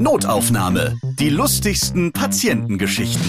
Notaufnahme. Die lustigsten Patientengeschichten.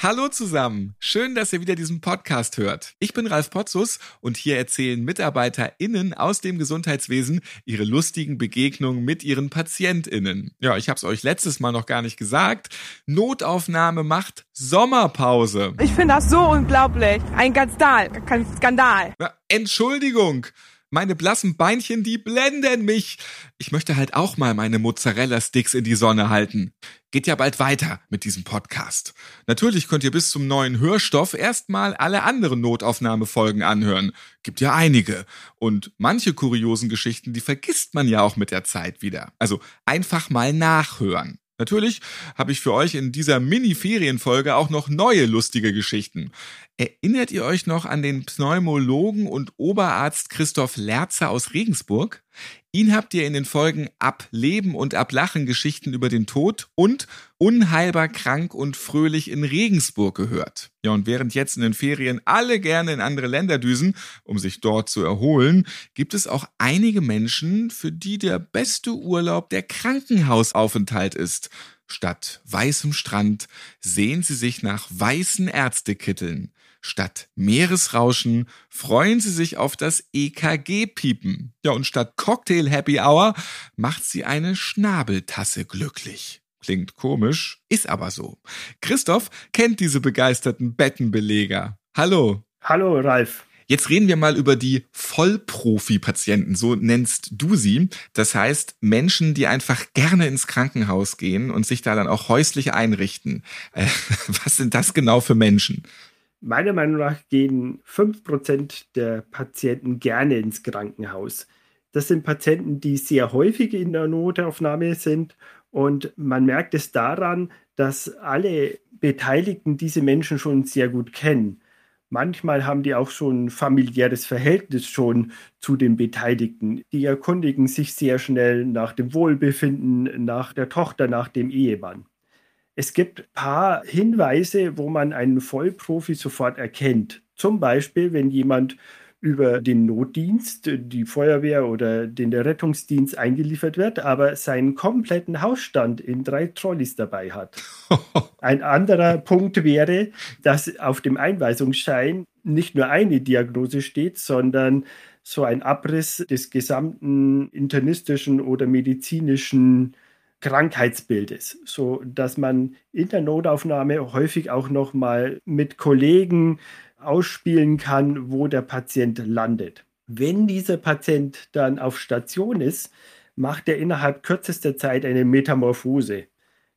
Hallo zusammen, schön, dass ihr wieder diesen Podcast hört. Ich bin Ralf Potzus und hier erzählen MitarbeiterInnen aus dem Gesundheitswesen ihre lustigen Begegnungen mit ihren PatientInnen. Ja, ich habe es euch letztes Mal noch gar nicht gesagt. Notaufnahme macht Sommerpause. Ich finde das so unglaublich. Ein Skandal. Na, Entschuldigung. Meine blassen Beinchen, die blenden mich. Ich möchte halt auch mal meine Mozzarella-Sticks in die Sonne halten. Geht ja bald weiter mit diesem Podcast. Natürlich könnt ihr bis zum neuen Hörstoff erstmal alle anderen Notaufnahmefolgen anhören. Gibt ja einige. Und manche kuriosen Geschichten, die vergisst man ja auch mit der Zeit wieder. Also einfach mal nachhören. Natürlich habe ich für euch in dieser Mini-Ferienfolge auch noch neue lustige Geschichten. Erinnert ihr euch noch an den Pneumologen und Oberarzt Christoph Lerzer aus Regensburg? Ihn habt ihr in den Folgen Ab Leben und Ab Lachen Geschichten über den Tod und Unheilbar krank und fröhlich in Regensburg gehört. Ja, und während jetzt in den Ferien alle gerne in andere Länder düsen, um sich dort zu erholen, gibt es auch einige Menschen, für die der beste Urlaub der Krankenhausaufenthalt ist. Statt weißem Strand sehen sie sich nach weißen Ärztekitteln. Statt Meeresrauschen freuen sie sich auf das EKG-Piepen. Ja, und statt Cocktail-Happy-Hour macht sie eine Schnabeltasse glücklich. Klingt komisch, ist aber so. Christoph kennt diese begeisterten Bettenbeleger. Hallo. Hallo, Ralf. Jetzt reden wir mal über die Vollprofi-Patienten, so nennst du sie. Das heißt, Menschen, die einfach gerne ins Krankenhaus gehen und sich da dann auch häuslich einrichten. Was sind das genau für Menschen? Meiner Meinung nach gehen 5% der Patienten gerne ins Krankenhaus. Das sind Patienten, die sehr häufig in der Notaufnahme sind. Und man merkt es daran, dass alle Beteiligten diese Menschen schon sehr gut kennen. Manchmal haben die auch so ein familiäres Verhältnis schon zu den Beteiligten. Die erkundigen sich sehr schnell nach dem Wohlbefinden, nach der Tochter, nach dem Ehemann. Es gibt ein paar Hinweise, wo man einen Vollprofi sofort erkennt. Zum Beispiel, wenn jemand über den Notdienst, die Feuerwehr oder den Rettungsdienst eingeliefert wird, aber seinen kompletten Hausstand in 3 Trolleys dabei hat. Ein anderer Punkt wäre, dass auf dem Einweisungsschein nicht nur eine Diagnose steht, sondern so ein Abriss des gesamten internistischen oder medizinischen Krankheitsbildes, so dass man in der Notaufnahme häufig auch noch mal mit Kollegen ausspielen kann, wo der Patient landet. Wenn dieser Patient dann auf Station ist, macht er innerhalb kürzester Zeit eine Metamorphose.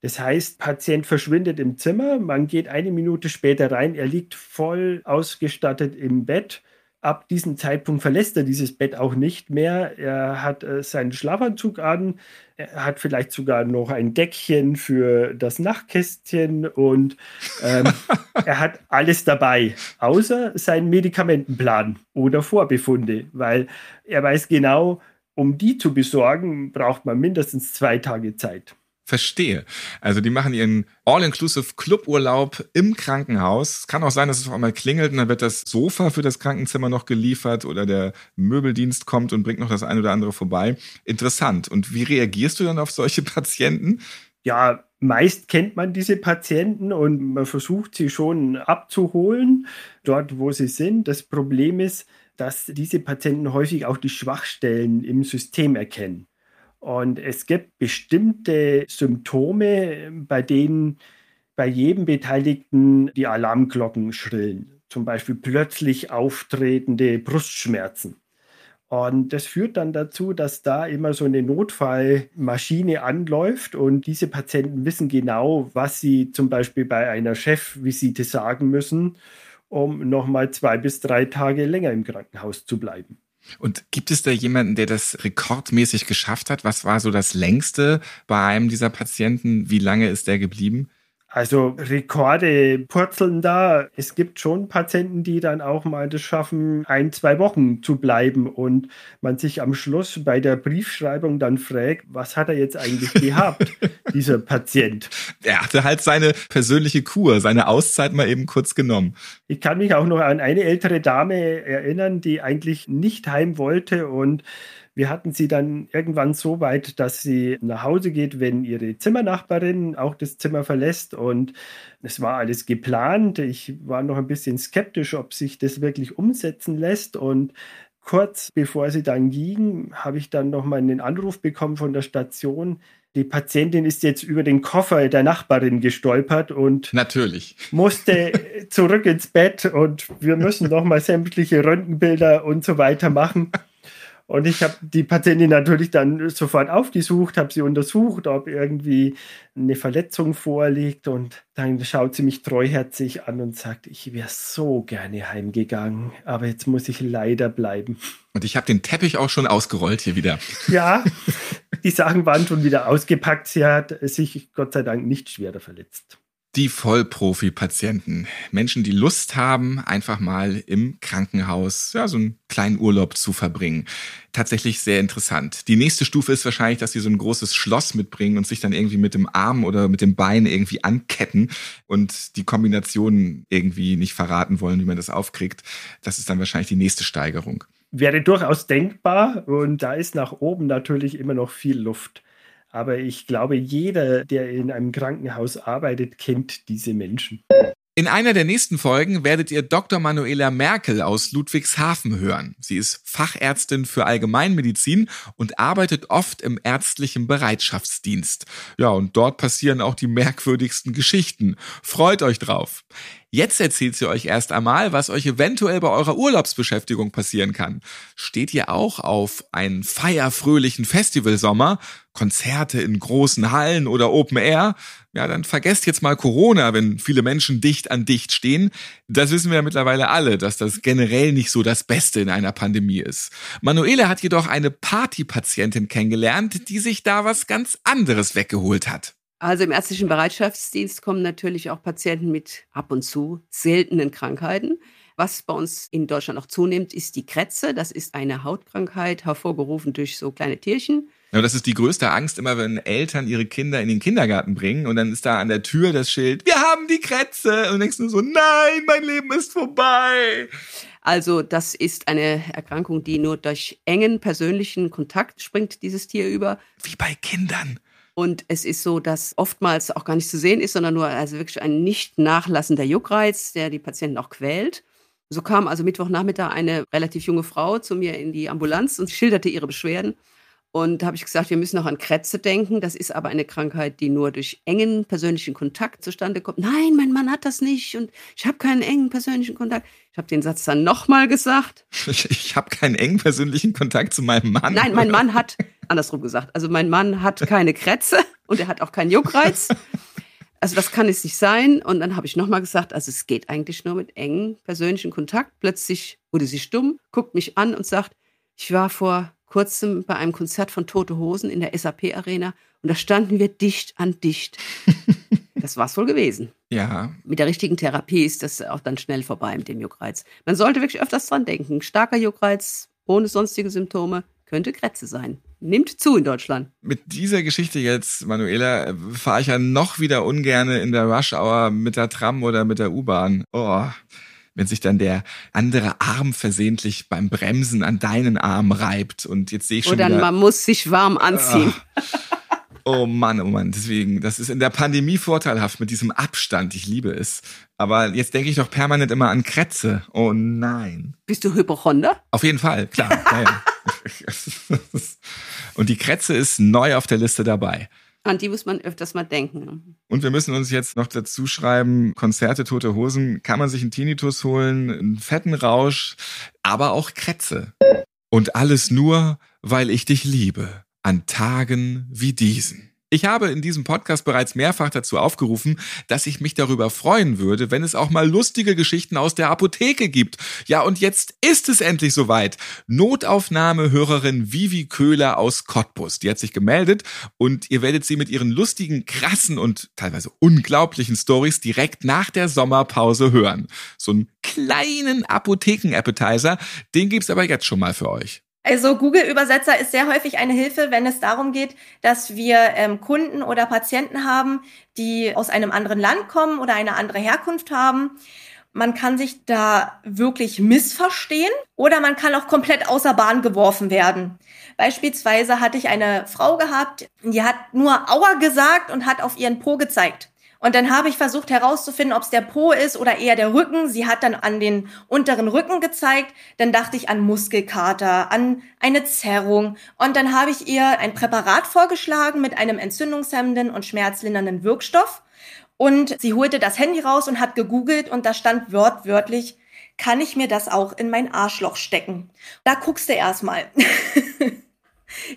Das heißt, Patient verschwindet im Zimmer, man geht eine Minute später rein, er liegt voll ausgestattet im Bett. Ab diesem Zeitpunkt verlässt er dieses Bett auch nicht mehr. Er hat seinen Schlafanzug an, er hat vielleicht sogar noch ein Deckchen für das Nachtkästchen und er hat alles dabei, außer seinen Medikamentenplan oder Vorbefunde, weil er weiß genau, um die zu besorgen, braucht man mindestens 2 Tage Zeit. Verstehe. Also die machen ihren All-Inclusive-Club-Urlaub im Krankenhaus. Es kann auch sein, dass es auf einmal klingelt und dann wird das Sofa für das Krankenzimmer noch geliefert oder der Möbeldienst kommt und bringt noch das ein oder andere vorbei. Interessant. Und wie reagierst du dann auf solche Patienten? Ja, meist kennt man diese Patienten und man versucht sie schon abzuholen, dort wo sie sind. Das Problem ist, dass diese Patienten häufig auch die Schwachstellen im System erkennen. Und es gibt bestimmte Symptome, bei denen bei jedem Beteiligten die Alarmglocken schrillen. Zum Beispiel plötzlich auftretende Brustschmerzen. Und das führt dann dazu, dass da immer so eine Notfallmaschine anläuft und diese Patienten wissen genau, was sie zum Beispiel bei einer Chefvisite sagen müssen, um nochmal 2 bis 3 Tage länger im Krankenhaus zu bleiben. Und gibt es da jemanden, der das rekordmäßig geschafft hat? Was war so das Längste bei einem dieser Patienten? Wie lange ist der geblieben? Also Rekorde purzeln da. Es gibt schon Patienten, die dann auch mal das schaffen, 1-2 Wochen zu bleiben und man sich am Schluss bei der Briefschreibung dann fragt, was hat er jetzt eigentlich gehabt, dieser Patient? Er hatte halt seine persönliche Kur, seine Auszeit mal eben kurz genommen. Ich kann mich auch noch an eine ältere Dame erinnern, die eigentlich nicht heim wollte und wir hatten sie dann irgendwann so weit, dass sie nach Hause geht, wenn ihre Zimmernachbarin auch das Zimmer verlässt. Und es war alles geplant. Ich war noch ein bisschen skeptisch, ob sich das wirklich umsetzen lässt. Und kurz bevor sie dann ging, habe ich dann nochmal einen Anruf bekommen von der Station. Die Patientin ist jetzt über den Koffer der Nachbarin gestolpert und natürlich musste zurück ins Bett. Und wir müssen nochmal sämtliche Röntgenbilder und so weiter machen. Und ich habe die Patientin natürlich dann sofort aufgesucht, habe sie untersucht, ob irgendwie eine Verletzung vorliegt. Und dann schaut sie mich treuherzig an und sagt, ich wäre so gerne heimgegangen, aber jetzt muss ich leider bleiben. Und ich habe den Teppich auch schon ausgerollt hier wieder. Ja, die Sachen waren schon wieder ausgepackt. Sie hat sich Gott sei Dank nicht schwerer verletzt. Die Vollprofi-Patienten, Menschen, die Lust haben, einfach mal im Krankenhaus so einen kleinen Urlaub zu verbringen. Tatsächlich sehr interessant. Die nächste Stufe ist wahrscheinlich, dass sie so ein großes Schloss mitbringen und sich dann irgendwie mit dem Arm oder mit dem Bein irgendwie anketten und die Kombinationen irgendwie nicht verraten wollen, wie man das aufkriegt. Das ist dann wahrscheinlich die nächste Steigerung. Wäre durchaus denkbar und da ist nach oben natürlich immer noch viel Luft. Aber ich glaube, jeder, der in einem Krankenhaus arbeitet, kennt diese Menschen. In einer der nächsten Folgen werdet ihr Dr. Manuela Merkel aus Ludwigshafen hören. Sie ist Fachärztin für Allgemeinmedizin und arbeitet oft im ärztlichen Bereitschaftsdienst. Ja, und dort passieren auch die merkwürdigsten Geschichten. Freut euch drauf. Jetzt erzählt sie euch erst einmal, was euch eventuell bei eurer Urlaubsbeschäftigung passieren kann. Steht ihr auch auf einen feierfröhlichen Festivalsommer, Konzerte in großen Hallen oder Open Air? Ja, dann vergesst jetzt mal Corona, wenn viele Menschen dicht an dicht stehen. Das wissen wir ja mittlerweile alle, dass das generell nicht so das Beste in einer Pandemie ist. Manuela hat jedoch eine Partypatientin kennengelernt, die sich da was ganz anderes weggeholt hat. Also im ärztlichen Bereitschaftsdienst kommen natürlich auch Patienten mit ab und zu seltenen Krankheiten. Was bei uns in Deutschland auch zunimmt, ist die Krätze. Das ist eine Hautkrankheit, hervorgerufen durch so kleine Tierchen. Ja, das ist die größte Angst immer, wenn Eltern ihre Kinder in den Kindergarten bringen und dann ist da an der Tür das Schild, wir haben die Krätze. Und du denkst nur so, nein, mein Leben ist vorbei. Also das ist eine Erkrankung, die nur durch engen persönlichen Kontakt springt dieses Tier über. Wie bei Kindern. Und es ist so, dass oftmals auch gar nicht zu sehen ist, sondern nur also wirklich ein nicht nachlassender Juckreiz, der die Patienten auch quält. So kam also Mittwochnachmittag eine relativ junge Frau zu mir in die Ambulanz und schilderte ihre Beschwerden. Und da habe ich gesagt, wir müssen auch an Krätze denken. Das ist aber eine Krankheit, die nur durch engen persönlichen Kontakt zustande kommt. Nein, mein Mann hat das nicht und ich habe keinen engen persönlichen Kontakt. Ich habe den Satz dann nochmal gesagt. Ich habe keinen engen persönlichen Kontakt zu meinem Mann. Nein, mein Mann hat... Andersrum gesagt, also mein Mann hat keine Krätze und er hat auch keinen Juckreiz. Also das kann es nicht sein. Und dann habe ich nochmal gesagt, also es geht eigentlich nur mit engem persönlichen Kontakt. Plötzlich wurde sie stumm, guckt mich an und sagt, ich war vor kurzem bei einem Konzert von Tote Hosen in der SAP-Arena und da standen wir dicht an dicht. Das war es wohl gewesen. Ja. Mit der richtigen Therapie ist das auch dann schnell vorbei mit dem Juckreiz. Man sollte wirklich öfters dran denken. Starker Juckreiz, ohne sonstige Symptome, könnte Krätze sein. Nimmt zu in Deutschland. Mit dieser Geschichte jetzt, Manuela, fahre ich ja noch wieder ungerne in der Rush-Hour mit der Tram oder mit der U-Bahn. Oh, wenn sich dann der andere Arm versehentlich beim Bremsen an deinen Arm reibt. Und jetzt sehe ich schon oder wieder, man muss sich warm anziehen. Oh Mann. Deswegen, das ist in der Pandemie vorteilhaft mit diesem Abstand. Ich liebe es. Aber jetzt denke ich doch permanent immer an Krätze. Oh nein. Bist du Hypochonder? Auf jeden Fall, klar. Ja. Und die Krätze ist neu auf der Liste dabei. An die muss man öfters mal denken. Und wir müssen uns jetzt noch dazu schreiben, Konzerte, Tote Hosen, kann man sich einen Tinnitus holen, einen fetten Rausch, aber auch Krätze. Und alles nur, weil ich dich liebe, an Tagen wie diesen. Ich habe in diesem Podcast bereits mehrfach dazu aufgerufen, dass ich mich darüber freuen würde, wenn es auch mal lustige Geschichten aus der Apotheke gibt. Ja, und jetzt ist es endlich soweit. Notaufnahmehörerin Vivi Köhler aus Cottbus, die hat sich gemeldet und ihr werdet sie mit ihren lustigen, krassen und teilweise unglaublichen Storys direkt nach der Sommerpause hören. So einen kleinen Apotheken-Appetizer, den gibt's aber jetzt schon mal für euch. Also Google-Übersetzer ist sehr häufig eine Hilfe, wenn es darum geht, dass wir Kunden oder Patienten haben, die aus einem anderen Land kommen oder eine andere Herkunft haben. Man kann sich da wirklich missverstehen oder man kann auch komplett außer Bahn geworfen werden. Beispielsweise hatte ich eine Frau gehabt, die hat nur Aua gesagt und hat auf ihren Po gezeigt. Und dann habe ich versucht herauszufinden, ob es der Po ist oder eher der Rücken. Sie hat dann an den unteren Rücken gezeigt. Dann dachte ich an Muskelkater, an eine Zerrung. Und dann habe ich ihr ein Präparat vorgeschlagen mit einem entzündungshemmenden und schmerzlindernden Wirkstoff. Und sie holte das Handy raus und hat gegoogelt und da stand wortwörtlich, kann ich mir das auch in mein Arschloch stecken? Da guckst du erstmal.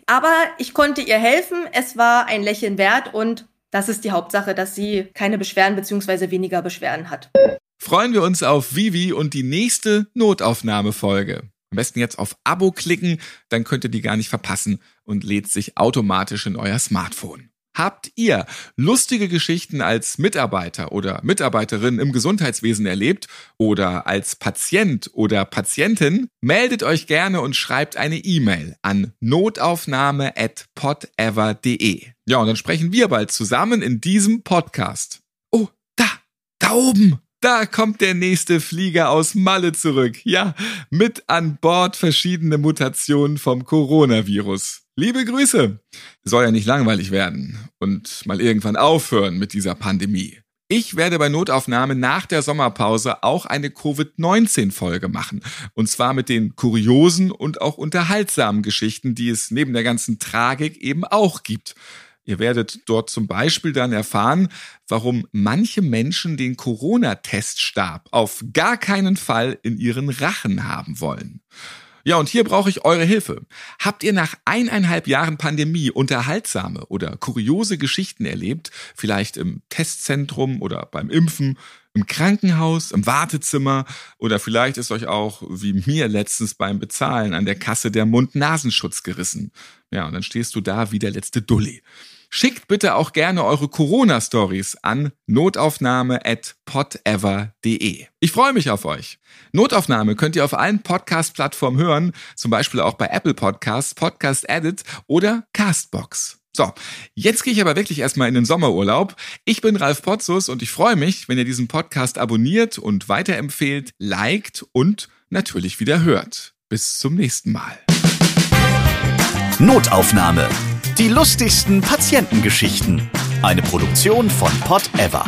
Aber ich konnte ihr helfen. Es war ein Lächeln wert und das ist die Hauptsache, dass sie keine Beschwerden bzw. weniger Beschwerden hat. Freuen wir uns auf Vivi und die nächste Notaufnahmefolge. Am besten jetzt auf Abo klicken, dann könnt ihr die gar nicht verpassen und lädt sich automatisch in euer Smartphone. Habt ihr lustige Geschichten als Mitarbeiter oder Mitarbeiterin im Gesundheitswesen erlebt oder als Patient oder Patientin? Meldet euch gerne und schreibt eine E-Mail an notaufnahme@podever.de. Ja, und dann sprechen wir bald zusammen in diesem Podcast. Oh, da oben! Da kommt der nächste Flieger aus Malle zurück. Ja, mit an Bord verschiedene Mutationen vom Coronavirus. Liebe Grüße. Soll ja nicht langweilig werden und mal irgendwann aufhören mit dieser Pandemie. Ich werde bei Notaufnahme nach der Sommerpause auch eine Covid-19-Folge machen. Und zwar mit den kuriosen und auch unterhaltsamen Geschichten, die es neben der ganzen Tragik eben auch gibt. Ihr werdet dort zum Beispiel dann erfahren, warum manche Menschen den Corona-Teststab auf gar keinen Fall in ihren Rachen haben wollen. Ja, und hier brauche ich eure Hilfe. Habt ihr nach 1,5 Jahren Pandemie unterhaltsame oder kuriose Geschichten erlebt? Vielleicht im Testzentrum oder beim Impfen, im Krankenhaus, im Wartezimmer oder vielleicht ist euch auch, wie mir letztens beim Bezahlen, an der Kasse der Mund-Nasenschutz gerissen. Ja, und dann stehst du da wie der letzte Dulli. Schickt bitte auch gerne eure Corona-Stories an notaufnahme@podever.de. Ich freue mich auf euch. Notaufnahme könnt ihr auf allen Podcast-Plattformen hören, zum Beispiel auch bei Apple Podcasts, Podcast Edit oder Castbox. So, jetzt gehe ich aber wirklich erstmal in den Sommerurlaub. Ich bin Ralf Potzus und ich freue mich, wenn ihr diesen Podcast abonniert und weiterempfehlt, liked und natürlich wieder hört. Bis zum nächsten Mal. Notaufnahme. Die lustigsten Patientengeschichten. Eine Produktion von PodEver.